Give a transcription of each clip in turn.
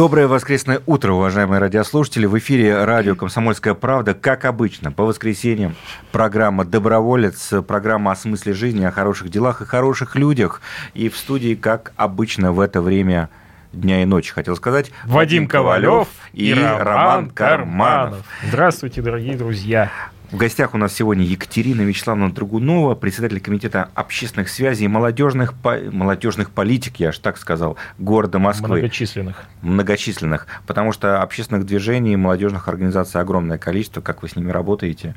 Доброе воскресное утро, уважаемые радиослушатели. В эфире радио «Комсомольская правда». Как обычно, по воскресеньям программа «Доброволец», программа о смысле жизни, о хороших делах и хороших людях. И в студии, как обычно, в это время дня и ночи, хотел сказать, Вадим Ковалев и Роман Карманов. Здравствуйте, дорогие друзья. В гостях у нас сегодня Екатерина Вячеславовна Драгунова, председатель комитета общественных связей и молодежных политик, я аж так сказал, города Москвы. Многочисленных. Потому что общественных движений и молодежных организаций огромное количество. Как вы с ними работаете,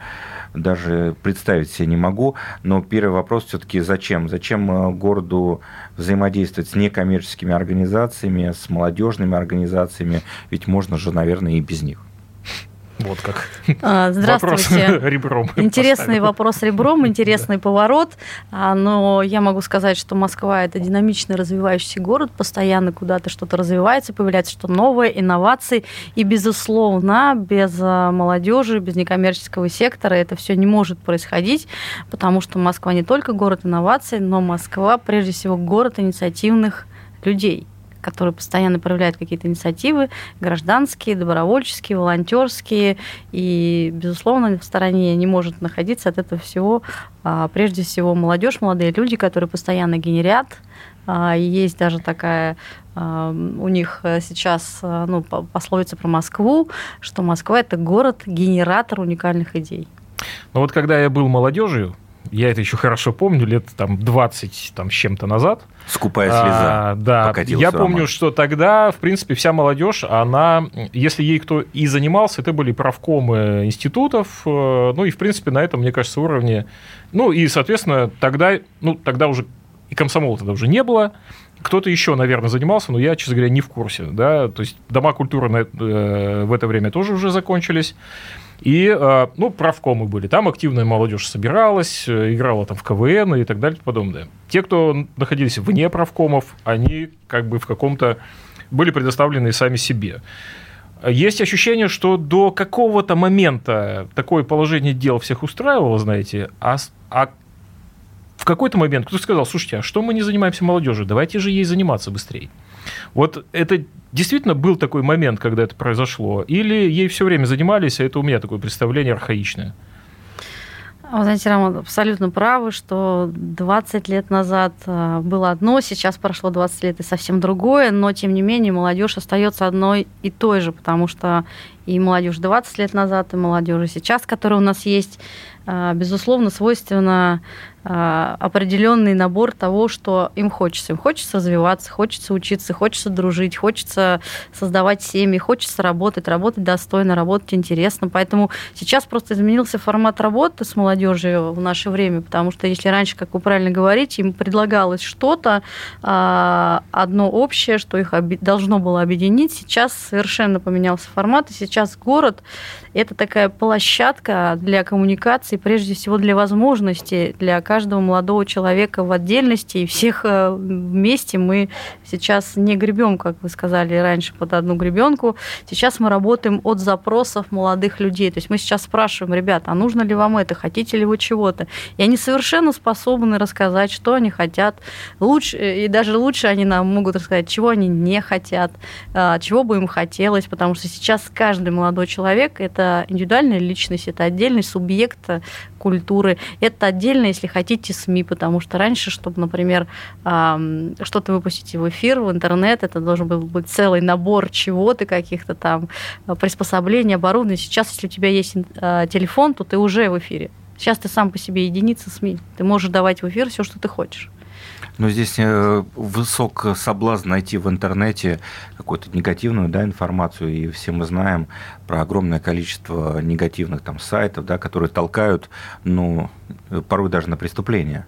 даже представить себе не могу. Но первый вопрос все-таки зачем? Зачем городу взаимодействовать с некоммерческими организациями, с молодежными организациями? Ведь можно же, наверное, и без них. Вот как. Здравствуйте. Вопрос ребром. Интересный вопрос ребром, интересный поворот. Но я могу сказать, что Москва – это динамично развивающийся город. Постоянно куда-то что-то развивается, появляется что-то новое, инновации. И, безусловно, без молодежи, без некоммерческого сектора это все не может происходить, потому что Москва не только город инноваций, но Москва, прежде всего, город инициативных людей, которые постоянно проявляют какие-то инициативы, гражданские, добровольческие, волонтерские, и, безусловно, в стороне не может находиться от этого всего, прежде всего, молодежь, молодые люди, которые постоянно генерят. Есть даже такая у них сейчас пословица про Москву, что Москва – это город-генератор уникальных идей. Ну вот когда я был молодежью, я это еще хорошо помню, лет там, 20 там, с чем-то назад. Скупая слеза. Да, я помню, что тогда, в принципе, вся молодежь, она, если ей кто и занимался, это были правкомы институтов, ну и, в принципе, на этом, мне кажется, уровне. Ну и, соответственно, тогда уже и комсомола тогда уже не было. Кто-то еще, наверное, занимался, но я, честно говоря, не в курсе. Да? То есть дома культуры в это время тоже уже закончились. И, правкомы были. Там активная молодежь собиралась, играла там в КВН и так далее и подобное. Те, кто находились вне правкомов, они как бы в каком-то были предоставлены сами себе. Есть ощущение, что до какого-то момента такое положение дел всех устраивало, знаете, а в какой-то момент кто-то сказал: слушайте, а что мы не занимаемся молодежью? Давайте же ей заниматься быстрее. Вот это действительно был такой момент, когда это произошло? Или ей все время занимались, а это у меня такое представление архаичное? Вы знаете, Роман, абсолютно правы, что 20 лет назад было одно, сейчас прошло 20 лет и совсем другое, но, тем не менее, молодежь остается одной и той же, потому что и молодежь 20 лет назад, и молодежь сейчас, которая у нас есть, безусловно, свойственно определенный набор того, что им хочется. Им хочется развиваться, хочется учиться, хочется дружить, хочется создавать семьи, хочется работать достойно, работать интересно. Поэтому сейчас просто изменился формат работы с молодежью в наше время, потому что если раньше, как вы правильно говорите, им предлагалось что-то, одно общее, что их должно было объединить, сейчас совершенно поменялся формат, и сейчас город – это такая площадка для коммуникации, прежде всего для возможностей, для каждого молодого человека в отдельности, и всех вместе мы сейчас не гребем, как вы сказали раньше, под одну гребенку. Сейчас мы работаем от запросов молодых людей. То есть мы сейчас спрашиваем: ребята, а нужно ли вам это, хотите ли вы чего-то? И они совершенно способны рассказать, что они хотят. Лучше, и даже лучше они нам могут рассказать, чего они не хотят, чего бы им хотелось, потому что сейчас каждый молодой человек – это индивидуальная личность, это отдельный субъект культуры, это отдельно, если хотите, СМИ, потому что раньше, чтобы, например, что-то выпустить в эфир, в интернет, это должен был быть целый набор чего-то, каких-то там приспособлений, оборудования. Сейчас, если у тебя есть телефон, то ты уже в эфире. Сейчас ты сам по себе единица СМИ. Ты можешь давать в эфир все, что ты хочешь. Но здесь высок соблазн найти в интернете какую-то негативную, да, информацию, и все мы знаем про огромное количество негативных там сайтов, да, которые толкают, порой даже на преступления.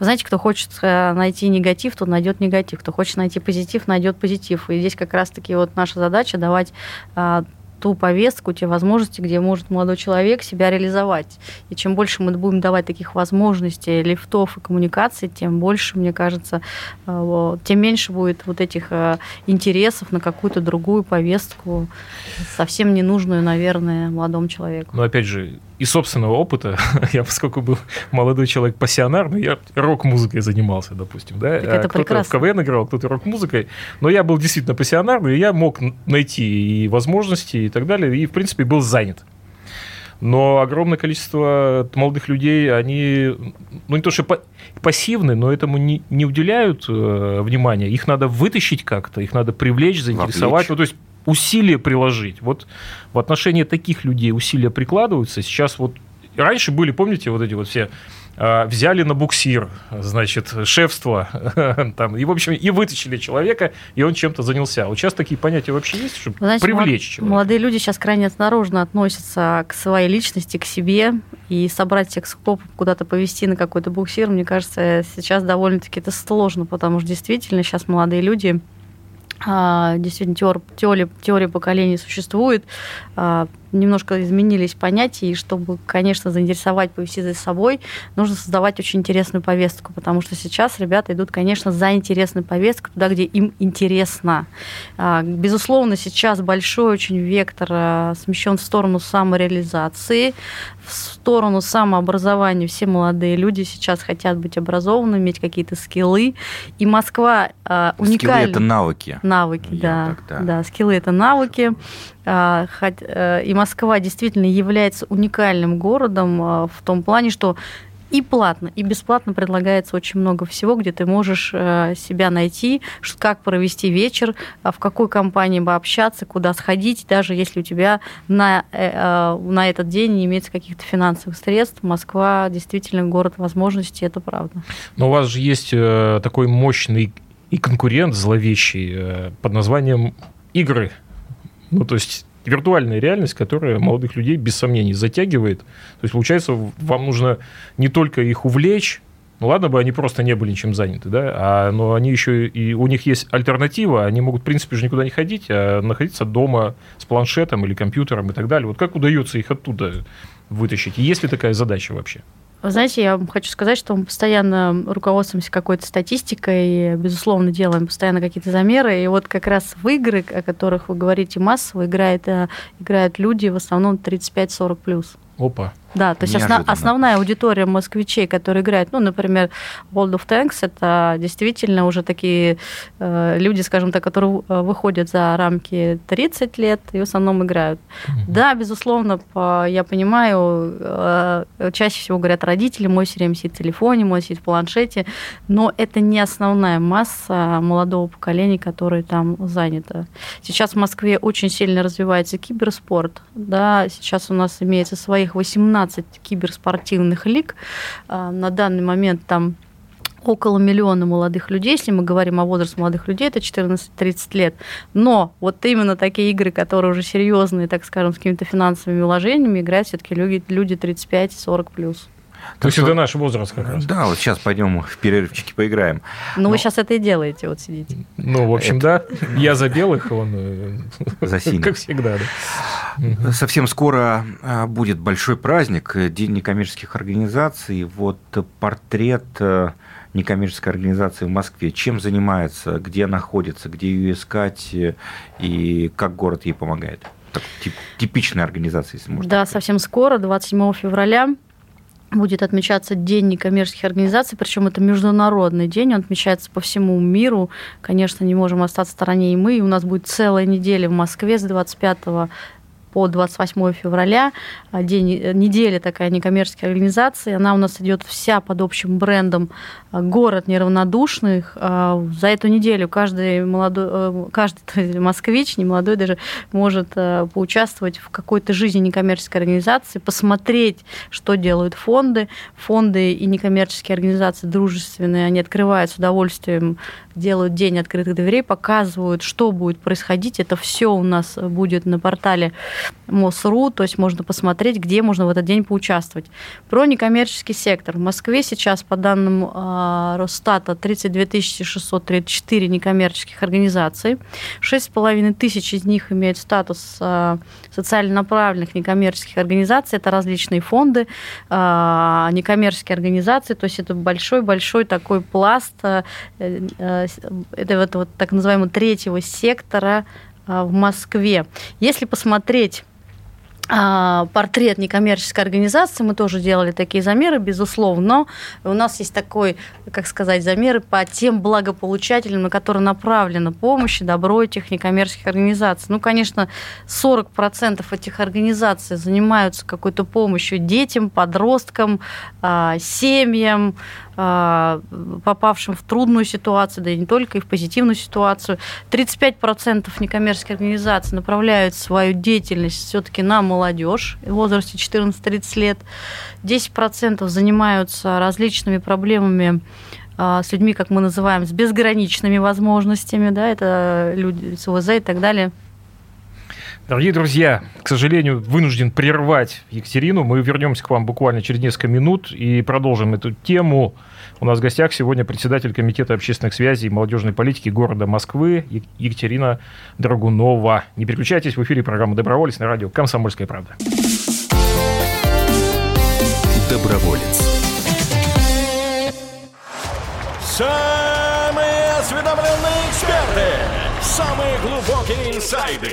Вы знаете, кто хочет найти негатив, тот найдет негатив, кто хочет найти позитив, найдет позитив. И здесь как раз-таки вот наша задача давать ту повестку, те возможности, где может молодой человек себя реализовать. И чем больше мы будем давать таких возможностей, лифтов и коммуникаций, тем больше, мне кажется, тем меньше будет вот этих интересов на какую-то другую повестку, совсем ненужную, наверное, молодому человеку. Но опять же, из собственного опыта, я, поскольку был молодой человек пассионарный, я рок-музыкой занимался, допустим, да, это кто-то в КВН играл, кто-то рок-музыкой, но я был действительно пассионарный, и я мог найти и возможности, и так далее, и, в принципе, был занят. Но огромное количество молодых людей, они, ну, не то что пассивны, но этому не уделяют внимания. Их надо вытащить как-то, их надо привлечь, заинтересовать. Ну, то есть усилия приложить. Вот в отношении таких людей усилия прикладываются. Сейчас вот раньше были, помните, вот эти вот все... взяли на буксир, значит, шефство, там, и, в общем, и вытащили человека, и он чем-то занялся. Вот сейчас такие понятия вообще есть, чтобы привлечь человека? Молодые люди сейчас крайне осторожно относятся к своей личности, к себе, и собрать всех с копом куда-то повезти на какой-то буксир, мне кажется, сейчас довольно-таки это сложно, потому что действительно сейчас молодые люди... Действительно, теория поколений существует. Немножко изменились понятия, и чтобы, конечно, заинтересовать, повести за собой, нужно создавать очень интересную повестку, потому что сейчас ребята идут, конечно, за интересную повестку, туда, где им интересно. Безусловно, сейчас большой очень вектор смещен в сторону самореализации, в сторону самообразования. Все молодые люди сейчас хотят быть образованными, иметь какие-то скиллы, и Москва уникальна. Скиллы – это навыки. Навыки, да. Да, скиллы – это навыки. И Москва действительно является уникальным городом в том плане, что и платно, и бесплатно предлагается очень много всего, где ты можешь себя найти, как провести вечер, в какой компании пообщаться, куда сходить, даже если у тебя на этот день не имеется каких-то финансовых средств. Москва действительно город возможностей, это правда. Но у вас же есть такой мощный и конкурент зловещий под названием игры. Ну, то есть виртуальная реальность, которая молодых людей, без сомнений, затягивает. То есть, получается, вам нужно не только их увлечь, ну, ладно бы они просто не были ничем заняты, да, но они еще и у них есть альтернатива, они могут, в принципе, же никуда не ходить, а находиться дома с планшетом или компьютером и так далее. Вот как удается их оттуда вытащить? И есть ли такая задача вообще? Вы знаете, я хочу сказать, что мы постоянно руководствуемся какой-то статистикой, и, безусловно, делаем постоянно какие-то замеры. И вот как раз в игры, о которых вы говорите, массово играют люди в основном 35-40+. Опа. Да, то есть основная аудитория москвичей, которые играют, ну, например, World of Tanks, это действительно уже такие люди, скажем так, которые выходят за рамки 30 лет и в основном играют. Mm-hmm. Да, безусловно, я понимаю, чаще всего говорят родители, мой все время сидит в телефоне, мой сидит в планшете, но это не основная масса молодого поколения, которое там занято. Сейчас в Москве очень сильно развивается киберспорт, да, сейчас у нас имеется своих 18 киберспортивных лиг. На данный момент там около миллиона молодых людей. Если мы говорим о возрасте молодых людей, это 14-30 лет. Но вот именно такие игры, которые уже серьезные, так скажем, с какими-то финансовыми вложениями, играют все-таки люди 35-40+. То есть это наш возраст как раз. Да, вот сейчас пойдем в перерывчики поиграем. Но вы сейчас это и делаете, вот сидите. Ну, в общем, да. Я за белых, он за синих. Как всегда, да. Совсем скоро будет большой праздник, День некоммерческих организаций. Вот портрет некоммерческой организации в Москве. Чем занимается, где находится, где ее искать и как город ей помогает? Так, типичная организация, если можно. Да, совсем скоро, 27 февраля. Будет отмечаться День некоммерческих организаций, причем это международный день, он отмечается по всему миру. Конечно, не можем остаться в стороне и мы. И у нас будет целая неделя в Москве с 25 по 28 февраля. Неделя такая некоммерческая организация. Она у нас идет вся под общим брендом «Город неравнодушных». За эту неделю каждый москвич, не молодой даже, может поучаствовать в какой-то жизни некоммерческой организации, посмотреть, что делают фонды. Фонды и некоммерческие организации дружественные, они открывают с удовольствием, делают День открытых дверей, показывают, что будет происходить. Это все у нас будет на портале Мос.ру, то есть можно посмотреть, где можно в этот день поучаствовать. Про некоммерческий сектор. В Москве сейчас, по данным Росстата, 32 634 некоммерческих организаций. 6,5 тысяч из них имеют статус социально направленных некоммерческих организаций. Это различные фонды, некоммерческие организации, то есть это большой-большой такой пласт этого так называемого третьего сектора в Москве. Если посмотреть портрет некоммерческой организации. Мы тоже делали такие замеры, безусловно. Но у нас есть такой, как сказать, замеры по тем благополучателям, на которые направлена помощь и добро этих некоммерческих организаций. Ну, конечно, 40% этих организаций занимаются какой-то помощью детям, подросткам, семьям, попавшим в трудную ситуацию, да и не только, и в позитивную ситуацию. 35% некоммерческих организаций направляют свою деятельность все-таки на молодежь в возрасте 14-30 лет. 10% занимаются различными проблемами с людьми, как мы называем, с безграничными возможностями, да, это люди с ОВЗ и так далее. Дорогие друзья, к сожалению, вынужден прервать Екатерину. Мы вернемся к вам буквально через несколько минут и продолжим эту тему. У нас в гостях сегодня председатель Комитета общественных связей и молодежной политики города Москвы Екатерина Драгунова. Не переключайтесь, в эфире программа «Доброволец» на радио «Комсомольская правда». Доброволец. Самые осведомленные эксперты. Самые глубокие инсайды.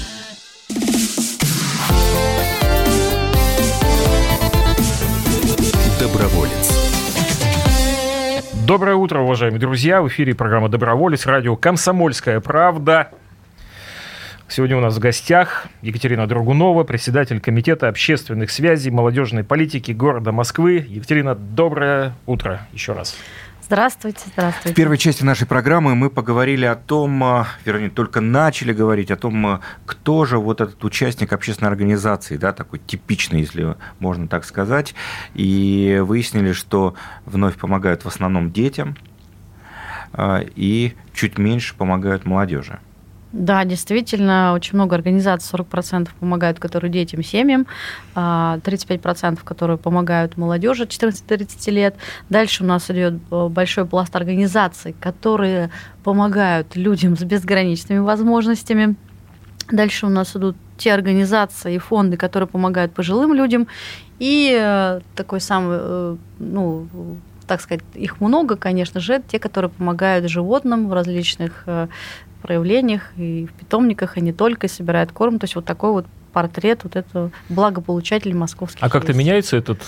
Доброволец. Доброе утро, уважаемые друзья. В эфире программа «Доброволец», радио «Комсомольская правда». Сегодня у нас в гостях Екатерина Драгунова, председатель Комитета общественных связей и молодежной политики города Москвы. Екатерина, доброе утро еще раз. Здравствуйте, здравствуйте. В первой части нашей программы мы поговорили о том, вернее, только начали говорить о том, кто же вот этот участник общественной организации, да, такой типичный, если можно так сказать, и выяснили, что вновь помогают в основном детям и чуть меньше помогают молодежи. Да, действительно, очень много организаций, 40% помогают, которые детям, семьям, 35%, которые помогают молодежи 14-30 лет. Дальше у нас идет большой пласт организаций, которые помогают людям с безграничными возможностями. Дальше у нас идут те организации и фонды, которые помогают пожилым людям. И такой самый, ну, так сказать, их много, конечно же, те, которые помогают животным в различных проявлениях и в питомниках, и не только, и собирают корм. То есть вот такой вот портрет вот этого благополучателя московских. А как-то есть. Меняется этот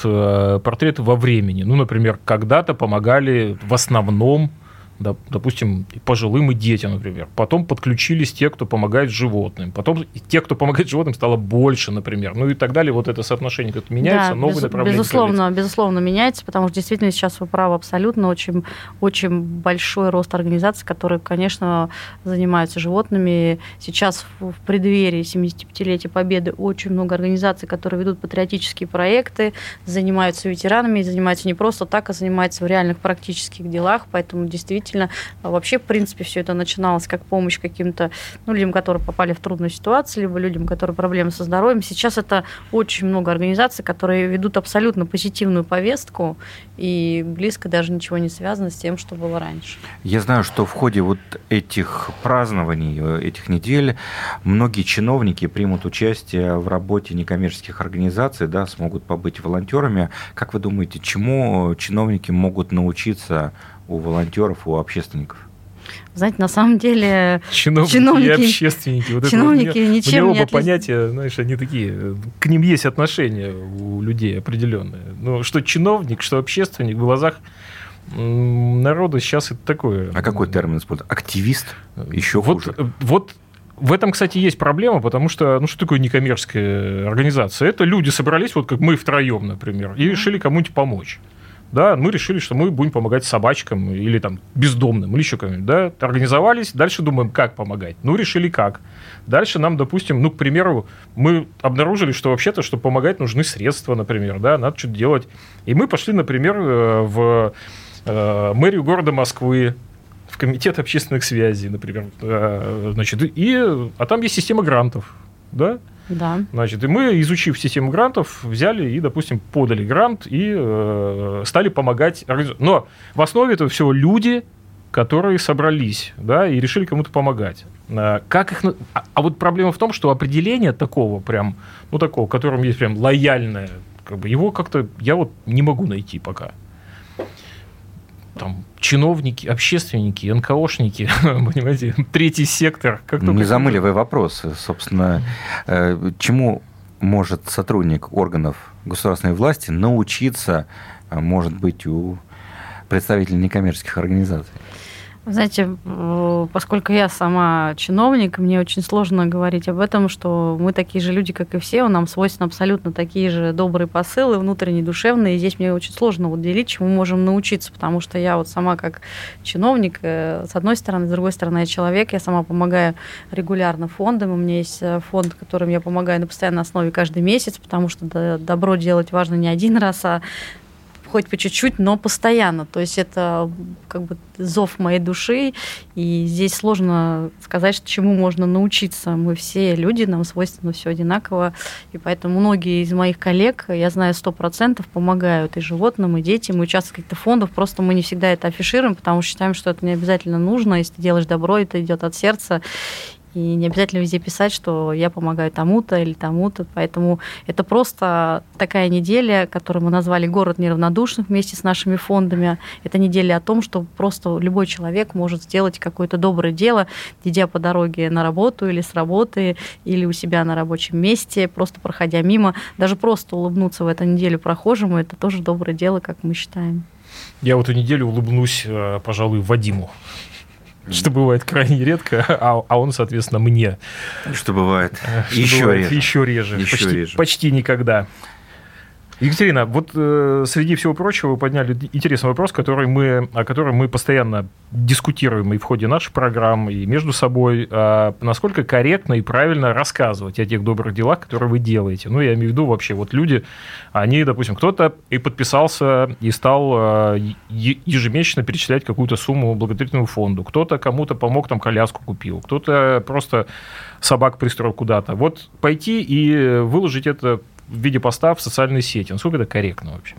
портрет во времени? Ну, например, когда-то помогали в основном, допустим, пожилым и детям, например. Потом подключились те, кто помогает животным. Потом те, кто помогает животным, стало больше, например. Ну и так далее. Вот это соотношение как-то меняется, да, новые направления. Безусловно, меняется, потому что действительно сейчас вы правы абсолютно. Очень, очень большой рост организаций, которые, конечно, занимаются животными. Сейчас в преддверии 75-летия Победы очень много организаций, которые ведут патриотические проекты, занимаются ветеранами, занимаются не просто так, а занимаются в реальных практических делах. Поэтому действительно вообще, в принципе, все это начиналось как помощь каким-то, ну, людям, которые попали в трудную ситуацию, либо людям, которые проблемы со здоровьем. Сейчас это очень много организаций, которые ведут абсолютно позитивную повестку и близко даже ничего не связано с тем, что было раньше. Я знаю, что в ходе вот этих празднований, этих недель, многие чиновники примут участие в работе некоммерческих организаций, да, смогут побыть волонтерами. Как вы думаете, чему чиновники могут научиться у волонтеров, у общественников? Знаете, на самом деле... Чиновники и общественники. Вот чиновники это, ничем не отличаются. У меня оба понятия, знаешь, они такие... К ним есть отношения у людей определенные. Но что чиновник, что общественник в глазах народа сейчас это такое... А какой термин используют? Активист? Еще хуже. Вот в этом, кстати, есть проблема, потому что, ну, что такое некоммерческая организация? Это люди собрались, вот как мы втроем, например, и решили кому-нибудь помочь. Да, мы решили, что мы будем помогать собачкам или там, бездомным, или еще кому-нибудь. Да? Организовались, дальше думаем, как помогать. Ну, решили как. Дальше нам, допустим, ну, к примеру, мы обнаружили, что вообще-то, чтобы помогать, нужны средства, например, да, надо что-то делать. И мы пошли, например, в мэрию города Москвы, в комитет общественных связей, например. Значит, а там есть система грантов, да. Да. Значит, и мы, изучив систему грантов, взяли и, допустим, подали грант и стали помогать организовать. Но в основе этого всего люди, которые собрались, да, и решили кому-то помогать. Как их... А вот проблема в том, что определение такого прям, ну, такого, которым есть прям лояльное, как бы его как-то я вот не могу найти пока. Там чиновники, общественники, НКОшники, понимаете, третий сектор. Не замыливая вопрос, собственно, чему может сотрудник органов государственной власти научиться, может быть, у представителей некоммерческих организаций? Знаете, поскольку я сама чиновник, мне очень сложно говорить об этом, что мы такие же люди, как и все, нам свойственны абсолютно такие же добрые посылы, внутренние, душевные, и здесь мне очень сложно вот делить, чему мы можем научиться, потому что я вот сама как чиновник, с одной стороны, с другой стороны, я человек, я сама помогаю регулярно фондам, у меня есть фонд, которым я помогаю на постоянной основе каждый месяц, потому что добро делать важно не один раз, а хоть по чуть-чуть, но постоянно. То есть это как бы зов моей души, и здесь сложно сказать, чему можно научиться. Мы все люди, нам свойственно все одинаково, и поэтому многие из моих коллег, я знаю, 100% помогают и животным, и детям, и участвуют в каких-то фондах, просто мы не всегда это афишируем, потому что считаем, что это не обязательно нужно, если ты делаешь добро, это идет от сердца. И не обязательно везде писать, что я помогаю тому-то или тому-то. Поэтому это просто такая неделя, которую мы назвали «Город неравнодушных» вместе с нашими фондами. Это неделя о том, что просто любой человек может сделать какое-то доброе дело, идя по дороге на работу или с работы, или у себя на рабочем месте, просто проходя мимо. Даже просто улыбнуться в эту неделю прохожему – это тоже доброе дело, как мы считаем. Я в эту неделю улыбнусь, пожалуй, Вадиму. Что бывает крайне редко, а он, соответственно, мне. Что бывает еще реже. Почти никогда. Екатерина, вот среди всего прочего вы подняли интересный вопрос, о котором мы постоянно дискутируем и в ходе наших программ, и между собой. Насколько корректно и правильно рассказывать о тех добрых делах, которые вы делаете? Ну, я имею в виду вообще, вот люди, они, допустим, кто-то и подписался, и стал ежемесячно перечислять какую-то сумму благотворительному фонду, кто-то кому-то помог, там, коляску купил, кто-то просто собак пристроил куда-то. Вот пойти и выложить это в виде поста в социальные сети. Насколько это корректно вообще?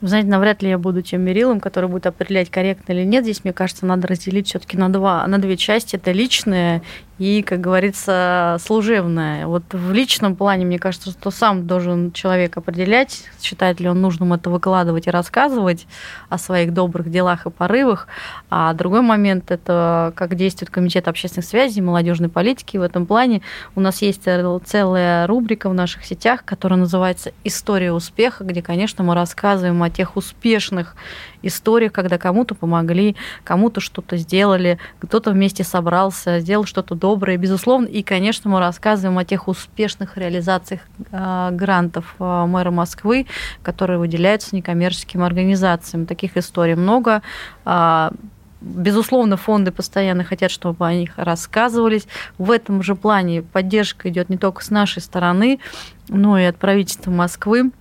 Вы знаете, навряд ли я буду тем мерилом, который будет определять, корректно или нет. Здесь, мне кажется, надо разделить все-таки на две части. Это личное и, как говорится, служебное. Вот в личном плане, мне кажется, что сам должен человек определять, считает ли он нужным это выкладывать и рассказывать о своих добрых делах и порывах. А другой момент – это как действует Комитет общественных связей, молодежной политики. И в этом плане у нас есть целая рубрика в наших сетях, которая называется «История успеха», где, конечно, мы рассказываем о тех успешных историях, когда кому-то помогли, кому-то что-то сделали, кто-то вместе собрался, сделал что-то доброе, безусловно. И, конечно, мы рассказываем о тех успешных реализациях грантов мэра Москвы, которые выделяются некоммерческим организациям. Таких историй много. Безусловно, фонды постоянно хотят, чтобы о них рассказывались. В этом же плане поддержка идет не только с нашей стороны, но и от правительства Москвы.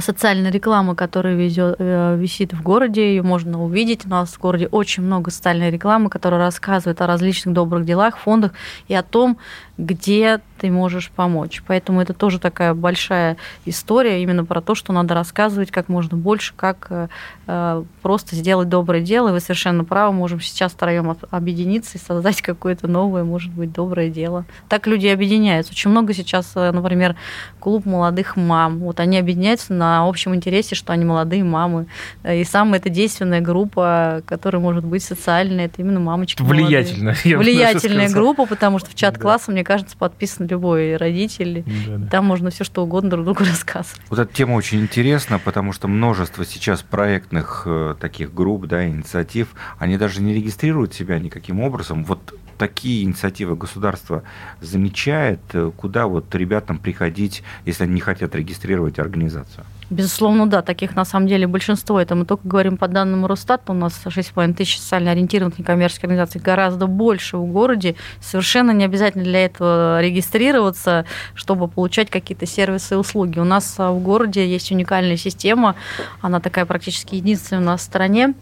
Социальная реклама, которая висит в городе, ее можно увидеть. У нас в городе очень много социальной рекламы, которая рассказывает о различных добрых делах, фондах и о том, где ты можешь помочь. Поэтому это тоже такая большая история именно про то, что надо рассказывать как можно больше, как просто сделать доброе дело. И вы совершенно правы, можем сейчас втроем объединиться и создать какое-то новое, может быть, доброе дело. Так люди объединяются. Очень много сейчас, например, клуб молодых мам. Вот они объединяются на общем интересе, что они молодые мамы. И самая эта действенная группа, которая может быть социальная, это именно мамочки. Влиятельная. Влиятельная группа, потому что в чат класса, мне кажется, подписан любой родитель, там можно все что угодно друг другу рассказывать. Вот эта тема очень интересна, потому что множество сейчас проектных таких групп, да, инициатив, они даже не регистрируют себя никаким образом. Вот такие инициативы государство замечает, куда вот ребятам приходить, если они не хотят регистрировать организацию? Безусловно, да, таких на самом деле большинство. Это мы только говорим по данным Росстата, у нас 6,5 тысяч социально ориентированных некоммерческих организаций, гораздо больше в городе. Совершенно не обязательно для этого регистрироваться, чтобы получать какие-то сервисы и услуги. У нас в городе есть уникальная система, она такая практически единственная у нас в стране.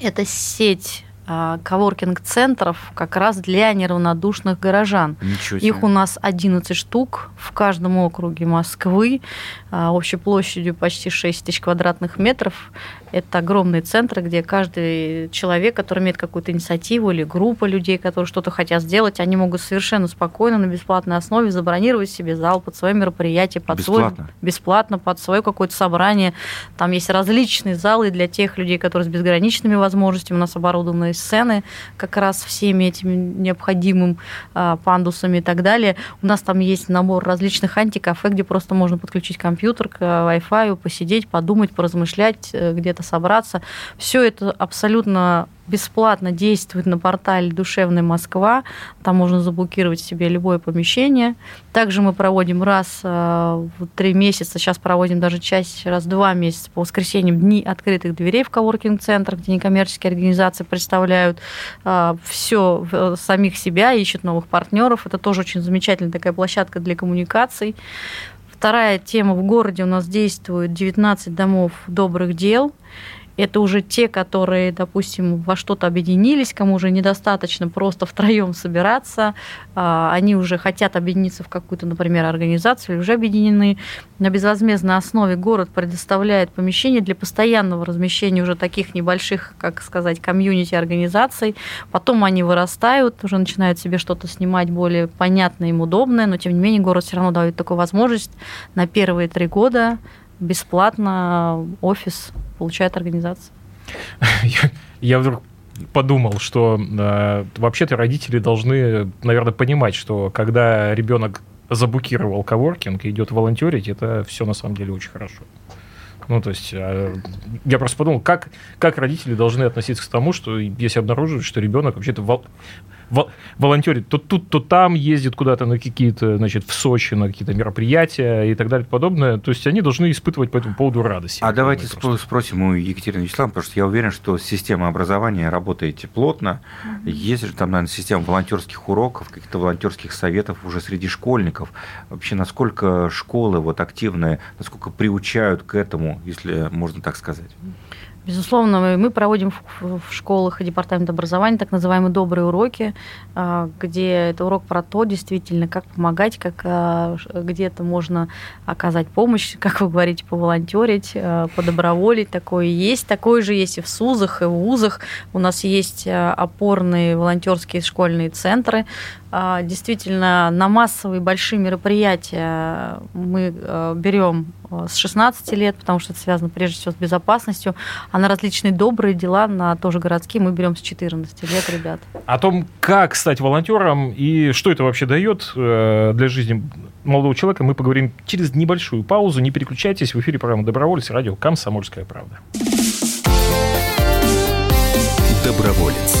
Это сеть коворкинг-центров как раз для неравнодушных горожан. Их у нас 11 штук в каждом округе Москвы, общей площадью почти 6 тысяч квадратных метров. Это огромные центры, где каждый человек, который имеет какую-то инициативу или группа людей, которые что-то хотят сделать, они могут совершенно спокойно на бесплатной основе забронировать себе зал под свое мероприятие, под бесплатно. Бесплатно, под свое какое-то собрание. Там есть различные залы для тех людей, которые с безграничными возможностями. У нас оборудованные сцены как раз всеми этими необходимыми пандусами и так далее. У нас там есть набор различных антикафе, где просто можно подключить компьютер к Wi-Fi, посидеть, подумать, поразмышлять, где-то собраться. Все это абсолютно бесплатно действует на портале «Душевная Москва». Там можно заблокировать себе любое помещение. Также мы проводим раз в 3 месяца, сейчас проводим даже чаще раз в 2 месяца по воскресеньям дни открытых дверей в коворкинг-центрах, где некоммерческие организации представляют все самих себя, ищут новых партнеров. Это тоже очень замечательная такая площадка для коммуникаций. Вторая тема. В городе у нас действует 19 домов добрых дел. Это уже те, которые, допустим, во что-то объединились, кому уже недостаточно просто втроем собираться. Они уже хотят объединиться в какую-то, например, организацию, или уже объединены. На безвозмездной основе город предоставляет помещение для постоянного размещения уже таких небольших, как сказать, комьюнити-организаций. Потом они вырастают, уже начинают себе что-то снимать более понятное им, удобное, но, тем не менее, город все равно дает такую возможность на первые 3 года бесплатно офис получает организация. Я вдруг подумал, что вообще-то родители должны, наверное, понимать, что когда ребенок заблокировал коворкинг и идет волонтерить, это все на самом деле очень хорошо. Ну, то есть, я просто подумал, как родители должны относиться к тому, что если обнаруживают, что ребенок вообще-то волонтерит, то тут, то там ездит куда-то на какие-то, значит, в Сочи, на какие-то мероприятия и так далее и подобное. То есть, они должны испытывать по этому поводу радость. А давайте спросим у Екатерины Вячеславовны, потому что я уверен, что система образования работаете плотно. Mm-hmm. Есть же там, наверное, система волонтерских уроков, каких-то волонтерских советов уже среди школьников. Вообще, насколько школы вот активные, насколько приучают к этому, если можно так сказать. Безусловно, мы проводим в школах и департамент образования так называемые добрые уроки, где это урок про то, действительно, как помогать, как где-то можно оказать помощь, как вы говорите, поволонтерить, подоброволить. Такое есть. Такое же есть и в СУЗах, и в вузах. У нас есть опорные волонтерские школьные центры. Действительно, на массовые большие мероприятия мы берем с 16 лет, потому что это связано прежде всего с безопасностью, а на различные добрые дела, на тоже городские, мы берем с 14 лет, ребят. О том, как стать волонтером и что это вообще дает для жизни молодого человека, мы поговорим через небольшую паузу. Не переключайтесь, в эфире программа «Доброволец», радио «Комсомольская правда». Доброволец.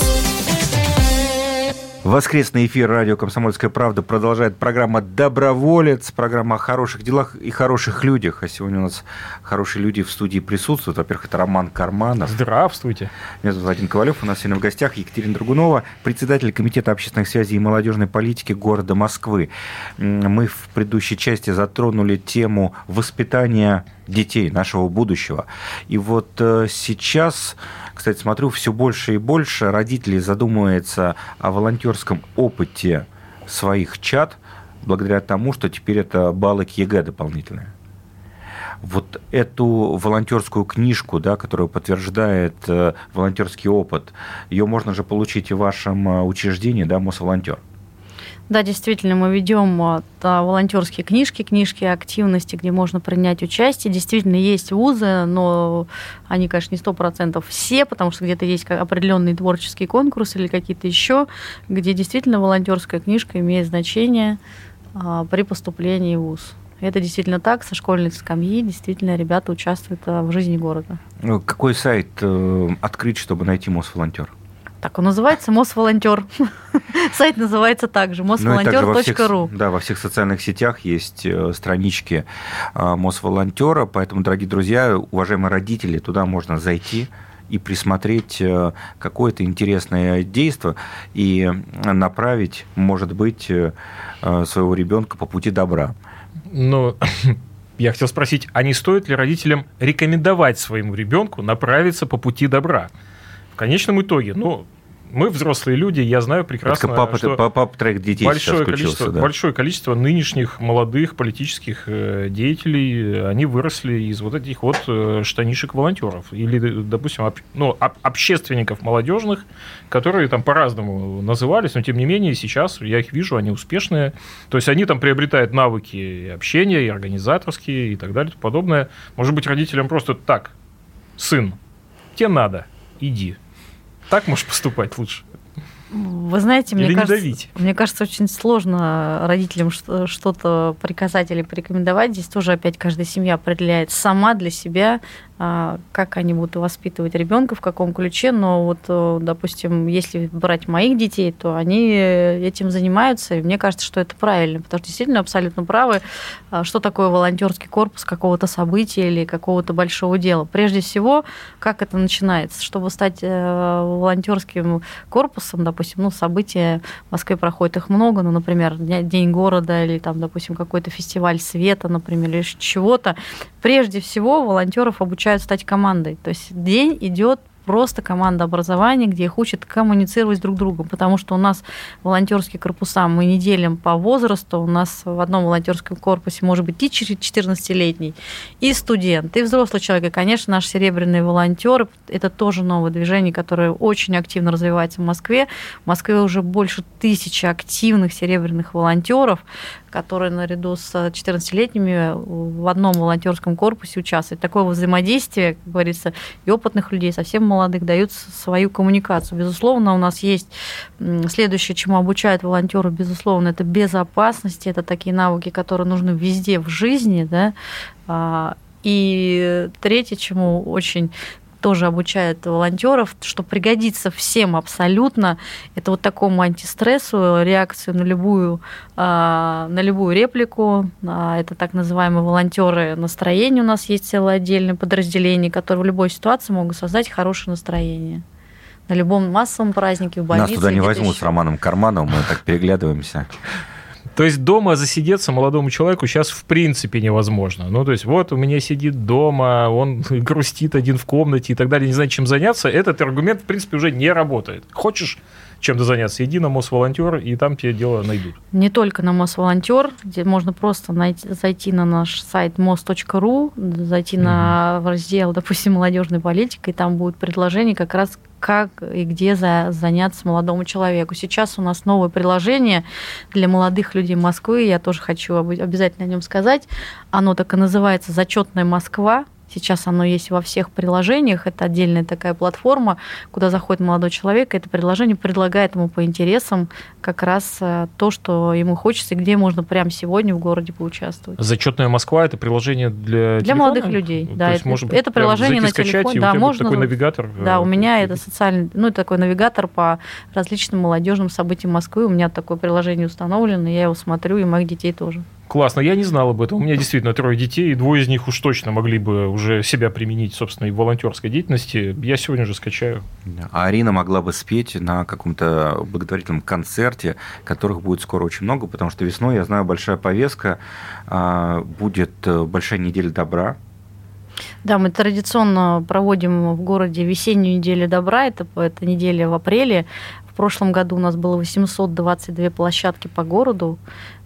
Воскресный эфир радио «Комсомольская правда» продолжает программа «Доброволец», программа о хороших делах и хороших людях. А сегодня у нас хорошие люди в студии присутствуют. Во-первых, это Роман Карманов. Здравствуйте. Меня зовут Вадим Ковалев. У нас сегодня в гостях Екатерина Драгунова, председатель Комитета общественных связей и молодежной политики города Москвы. Мы в предыдущей части затронули тему воспитания детей, нашего будущего. И вот сейчас, кстати, смотрю, все больше и больше родителей задумывается о волонтерском опыте своих чад благодаря тому, что теперь это баллы к ЕГЭ дополнительные. Вот эту волонтерскую книжку, да, которая подтверждает волонтерский опыт, ее можно же получить и в вашем учреждении, да, Мосволонтер. Да, действительно, мы ведем волонтерские книжки активности, где можно принять участие. Действительно, есть вузы, но они, конечно, не 100% все, потому что где-то есть определенные творческие конкурсы или какие-то еще, где действительно волонтерская книжка имеет значение при поступлении в вуз. Это действительно так, со школьной скамьи действительно ребята участвуют в жизни города. Какой сайт открыть, чтобы найти Мосволонтер? Так он называется, Мосволонтер. Сайт называется также mosvolonter.ru. Да, во всех социальных сетях есть странички Мосволонтера, поэтому, дорогие друзья, уважаемые родители, туда можно зайти и присмотреть какое-то интересное действие и направить, может быть, своего ребенка по пути добра. Ну, я хотел спросить, а не стоит ли родителям рекомендовать своему ребенку направиться по пути добра? В конечном итоге, ну, мы взрослые люди, я знаю прекрасно, что папа троих детей большое количество нынешних молодых политических деятелей, они выросли из вот этих вот штанишек волонтеров или, допустим, общественников молодежных, которые там по-разному назывались, но тем не менее сейчас я их вижу, они успешные, то есть они там приобретают навыки и общения, и организаторские, и так далее, и тому подобное. Может быть, родителям просто так: сын, тебе надо, иди. Так можешь поступать лучше? Вы знаете, мне кажется, очень сложно родителям что-то приказать или порекомендовать. Здесь тоже опять каждая семья определяет сама для себя, как они будут воспитывать ребенка, в каком ключе. Но вот, допустим, если брать моих детей, то они этим занимаются, и мне кажется, что это правильно, потому что действительно абсолютно правы, что такое волонтерский корпус какого-то события или какого-то большого дела. Прежде всего, как это начинается? Чтобы стать волонтерским корпусом, допустим, события в Москве проходит, их много, ну, например, День города или, там, допустим, какой-то фестиваль света, например, или чего-то. Прежде всего, волонтеров обучают стать командой. То есть день идет просто командообразование, где их учат коммуницировать друг с другом, потому что у нас волонтерские корпуса мы не делим по возрасту, у нас в одном волонтерском корпусе может быть и 14-летний, и студент, и взрослый человек, и, конечно, наши серебряные волонтеры, это тоже новое движение, которое очень активно развивается в Москве. В Москве уже больше 1000 активных серебряных волонтеров, которые наряду с 14-летними в одном волонтерском корпусе участвуют. Такое взаимодействие, как говорится, и опытных людей, совсем молодых, дают свою коммуникацию. Безусловно, у нас есть следующее, чему обучают волонтеры, безусловно, это безопасность, это такие навыки, которые нужны везде в жизни, да. И третье, чему очень тоже обучает волонтеров, что пригодится всем абсолютно. Это вот такому антистрессу, реакцию на любую реплику. Это так называемые волонтеры настроения. У нас есть целое отдельное подразделение, которые в любой ситуации могут создать хорошее настроение. На любом массовом празднике, в больнице. Нас туда не возьмут с Романом Кармановым, мы так переглядываемся. То есть дома засидеться молодому человеку сейчас в принципе невозможно. Ну, то есть вот у меня сидит дома, он грустит один в комнате и так далее, не знает, чем заняться. Этот аргумент, в принципе, уже не работает. Хочешь чем-то заняться, иди на Мосволонтер, и там тебе дело найдут. Не только на Мосволонтер, где можно просто зайти на наш сайт mos.ru, зайти на раздел, допустим, молодежной политики, и там будет предложение как раз как и где заняться молодому человеку. Сейчас у нас новое приложение для молодых людей Москвы, я тоже хочу обязательно о нем сказать. Оно так и называется «Зачетная Москва». Сейчас оно есть во всех приложениях. Это отдельная такая платформа, куда заходит молодой человек. Это приложение предлагает ему по интересам как раз то, что ему хочется, и где можно прямо сегодня в городе поучаствовать. «Зачетная Москва» — это приложение для молодых людей. Да, то есть, это приложение на телефон. Да, можно такой навигатор. Да, у меня это социальный, такой навигатор по различным молодежным событиям Москвы. У меня такое приложение установлено, я его смотрю, и моих детей тоже. Классно, я не знал об этом. У меня действительно 3 детей, и 2 из них уж точно могли бы уже себя применить, собственно, и в волонтерской деятельности. Я сегодня же скачаю. А Арина могла бы спеть на каком-то благотворительном концерте, которых будет скоро очень много, потому что весной, я знаю, большая повестка, будет большая неделя добра. Да, мы традиционно проводим в городе весеннюю неделю добра, это неделя в апреле. В прошлом году у нас было 822 площадки по городу.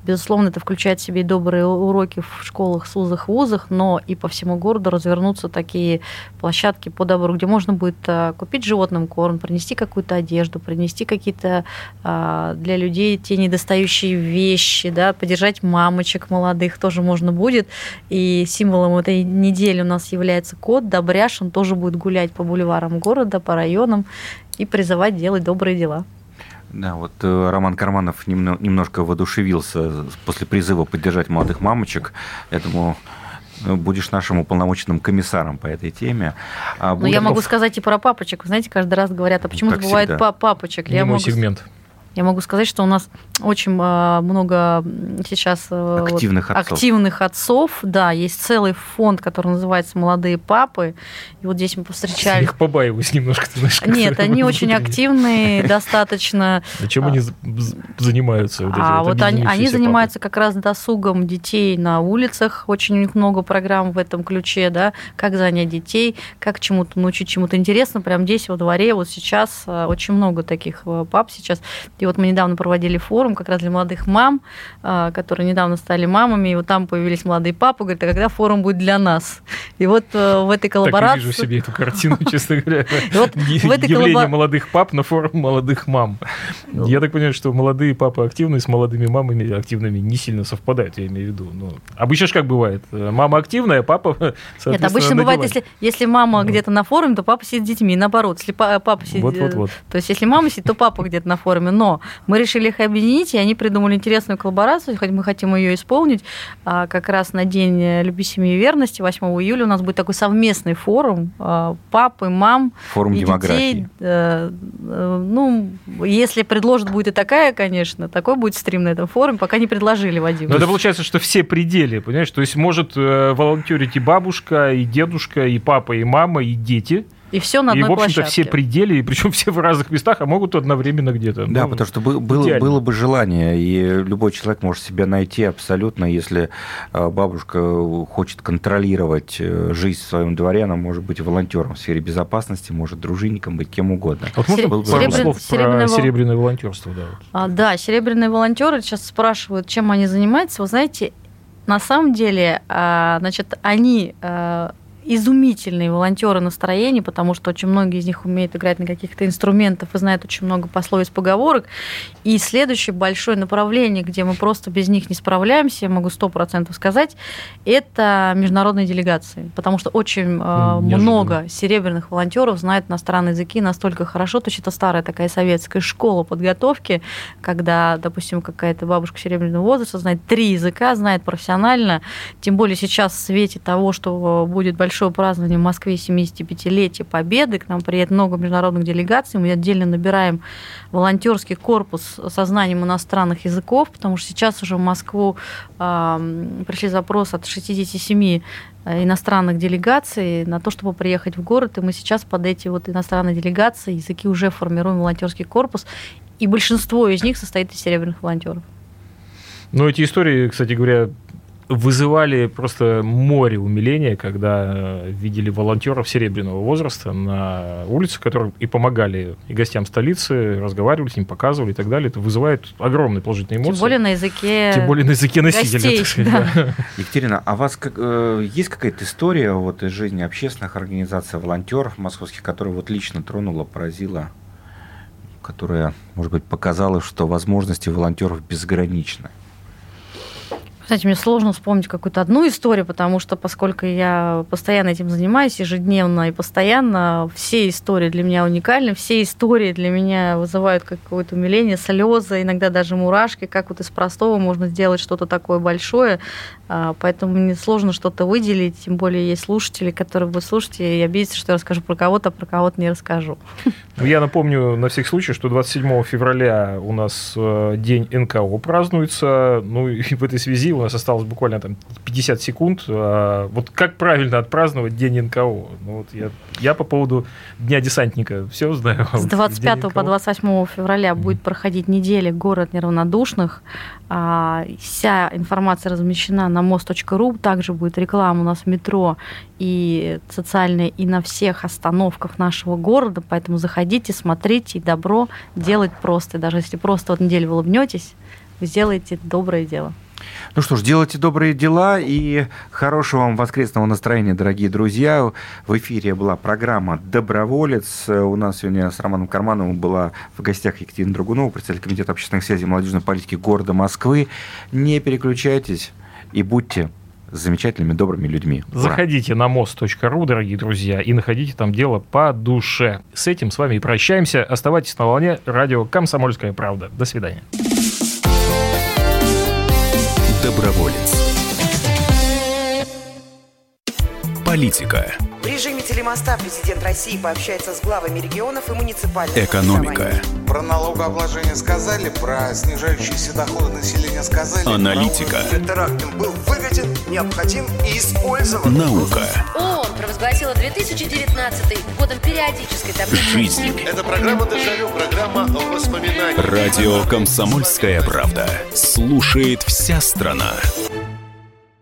Безусловно, это включает в себе и добрые уроки в школах, СУЗах, вузах, но и по всему городу развернутся такие площадки по добру, где можно будет купить животным корм, принести какую-то одежду, принести какие-то для людей те недостающие вещи, да, поддержать мамочек молодых тоже можно будет. И символом этой недели у нас является кот Добряш, он тоже будет гулять по бульварам города, по районам и призывать делать добрые дела. Да, вот Роман Карманов немножко воодушевился после призыва поддержать молодых мамочек. Я думаю, будешь нашим уполномоченным комиссаром по этой теме. Но я могу сказать и про папочек. Вы знаете, каждый раз говорят, а почему так бывает папочек? Я могу сказать, что у нас очень много сейчас активных отцов. Да, есть целый фонд, который называется «Молодые папы». И вот здесь мы повстречали... Я их побаиваюсь немножко, ты знаешь. Нет, они очень активные, достаточно... Чем они занимаются? А вот они занимаются как раз досугом детей на улицах. Очень у них много программ в этом ключе, да, как занять детей, как чему-то научить, чему-то интересно. Прямо здесь, во дворе, вот сейчас очень много таких пап сейчас... И вот мы недавно проводили форум как раз для молодых мам, которые недавно стали мамами, и вот там появились молодые папы, говорят, а когда форум будет для нас? И вот в этой коллаборации... Так я вижу себе эту картину, честно говоря. Явление молодых пап на форум молодых мам. Я так понимаю, что молодые папы активные с молодыми мамами активными не сильно совпадают, я имею в виду. Обычно же как бывает? Мама активная, папа, соответственно, нет, обычно бывает, если мама где-то на форуме, то папа сидит с детьми, наоборот. Если папа сидит... Вот. То есть, если мама сидит, то папа где-то на форуме. Но мы решили их объединить, и они придумали интересную коллаборацию, хоть мы хотим ее исполнить как раз на День любви, семьи и верности, 8 июля у нас будет такой совместный форум папы, мам форум и детей. Ну, если предложат, будет и такая, конечно, такой будет стрим на этом форуме, пока не предложили, Вадим. Но это получается, что все пределы, понимаешь, то есть может волонтерить и бабушка, и дедушка, и папа, и мама, и дети. И все на одной площадке. И, в общем-то, площадке. Все пределы, и причем все в разных местах, а могут одновременно где-то. Да, потому что было бы желание, и любой человек может себя найти абсолютно, если бабушка хочет контролировать жизнь в своем дворе, она может быть волонтером в сфере безопасности, может дружинником быть, кем угодно. Вот можно было бы пару слов про серебряное волонтерство? Да, вот. Да, серебряные волонтеры сейчас спрашивают, чем они занимаются. Вы знаете, на самом деле, они... изумительные волонтеры настроения, потому что очень многие из них умеют играть на каких-то инструментах и знают очень много пословиц, поговорок. И следующее большое направление, где мы просто без них не справляемся, я могу 100% сказать, это международные делегации, потому что очень много серебряных волонтеров знают иностранные языки настолько хорошо, то есть это старая такая советская школа подготовки, когда, допустим, какая-то бабушка серебряного возраста знает 3 языка, знает профессионально, тем более сейчас в свете того, что будет большой празднование в Москве 75-летия Победы. К нам приедет много международных делегаций. Мы отдельно набираем волонтерский корпус со знанием иностранных языков, потому что сейчас уже в Москву пришли запросы от 67 иностранных делегаций на то, чтобы приехать в город. И мы сейчас под эти вот иностранные делегации языки уже формируем волонтерский корпус. И большинство из них состоит из серебряных волонтеров. Ну, эти истории, кстати говоря, вызывали просто море умиления, когда видели волонтеров серебряного возраста на улице, которые и помогали и гостям столицы, разговаривали с ним, показывали и так далее. Это вызывает огромные положительные эмоции. Тем более на языке носителя, гостей, так сказать. Да. Екатерина, а у вас есть какая-то история вот, из жизни общественных организаций, волонтеров московских, которая вот, лично тронула, поразила, которая, может быть, показала, что возможности волонтеров безграничны? Знаете, мне сложно вспомнить какую-то одну историю, потому что, поскольку я постоянно этим занимаюсь, ежедневно и постоянно, все истории для меня уникальны, все истории для меня вызывают какое-то умиление, слезы, иногда даже мурашки, как вот из простого можно сделать что-то такое большое, поэтому мне сложно что-то выделить, тем более есть слушатели, которые будут слушать, и обидятся, что я расскажу про кого-то, а про кого-то не расскажу. Я напомню на всякий случай, что 27 февраля у нас День НКО празднуется, ну и в этой связи у нас осталось буквально там 50 секунд. Вот как правильно отпраздновать День НКО? Ну, вот я по поводу Дня десантника все знаю. С 25 по 28 февраля будет проходить неделя «Город неравнодушных». Вся информация размещена на mos.ru. Также будет реклама у нас в метро и социальная, и на всех остановках нашего города. Поэтому заходите, смотрите, и добро делать просто. Даже если просто вот неделю вы улыбнетесь, вы сделаете доброе дело. Ну что ж, делайте добрые дела и хорошего вам воскресного настроения, дорогие друзья. В эфире была программа «Доброволец». У нас сегодня с Романом Кармановым была в гостях Екатерина Драгунова, председатель Комитета общественных связей и молодежной политики города Москвы. Не переключайтесь и будьте замечательными, добрыми людьми. Ура. Заходите на mos.ru, дорогие друзья, и находите там дело по душе. С этим с вами и прощаемся. Оставайтесь на волне радио «Комсомольская правда». До свидания. Доброволец. Политика. В режиме телемоста президент России пообщается с главами регионов и муниципальных. Экономика. Про налогообложение сказали, про снижающиеся доходы населения сказали. Аналитика. Референдум был выгоден, необходим и использован. Наука. ООН провозгласила 2019 годом периодической таблицы. Жизнь. Это программа «Дежавю», программа воспоминаний. Радио «Комсомольская правда». Слушает вся страна.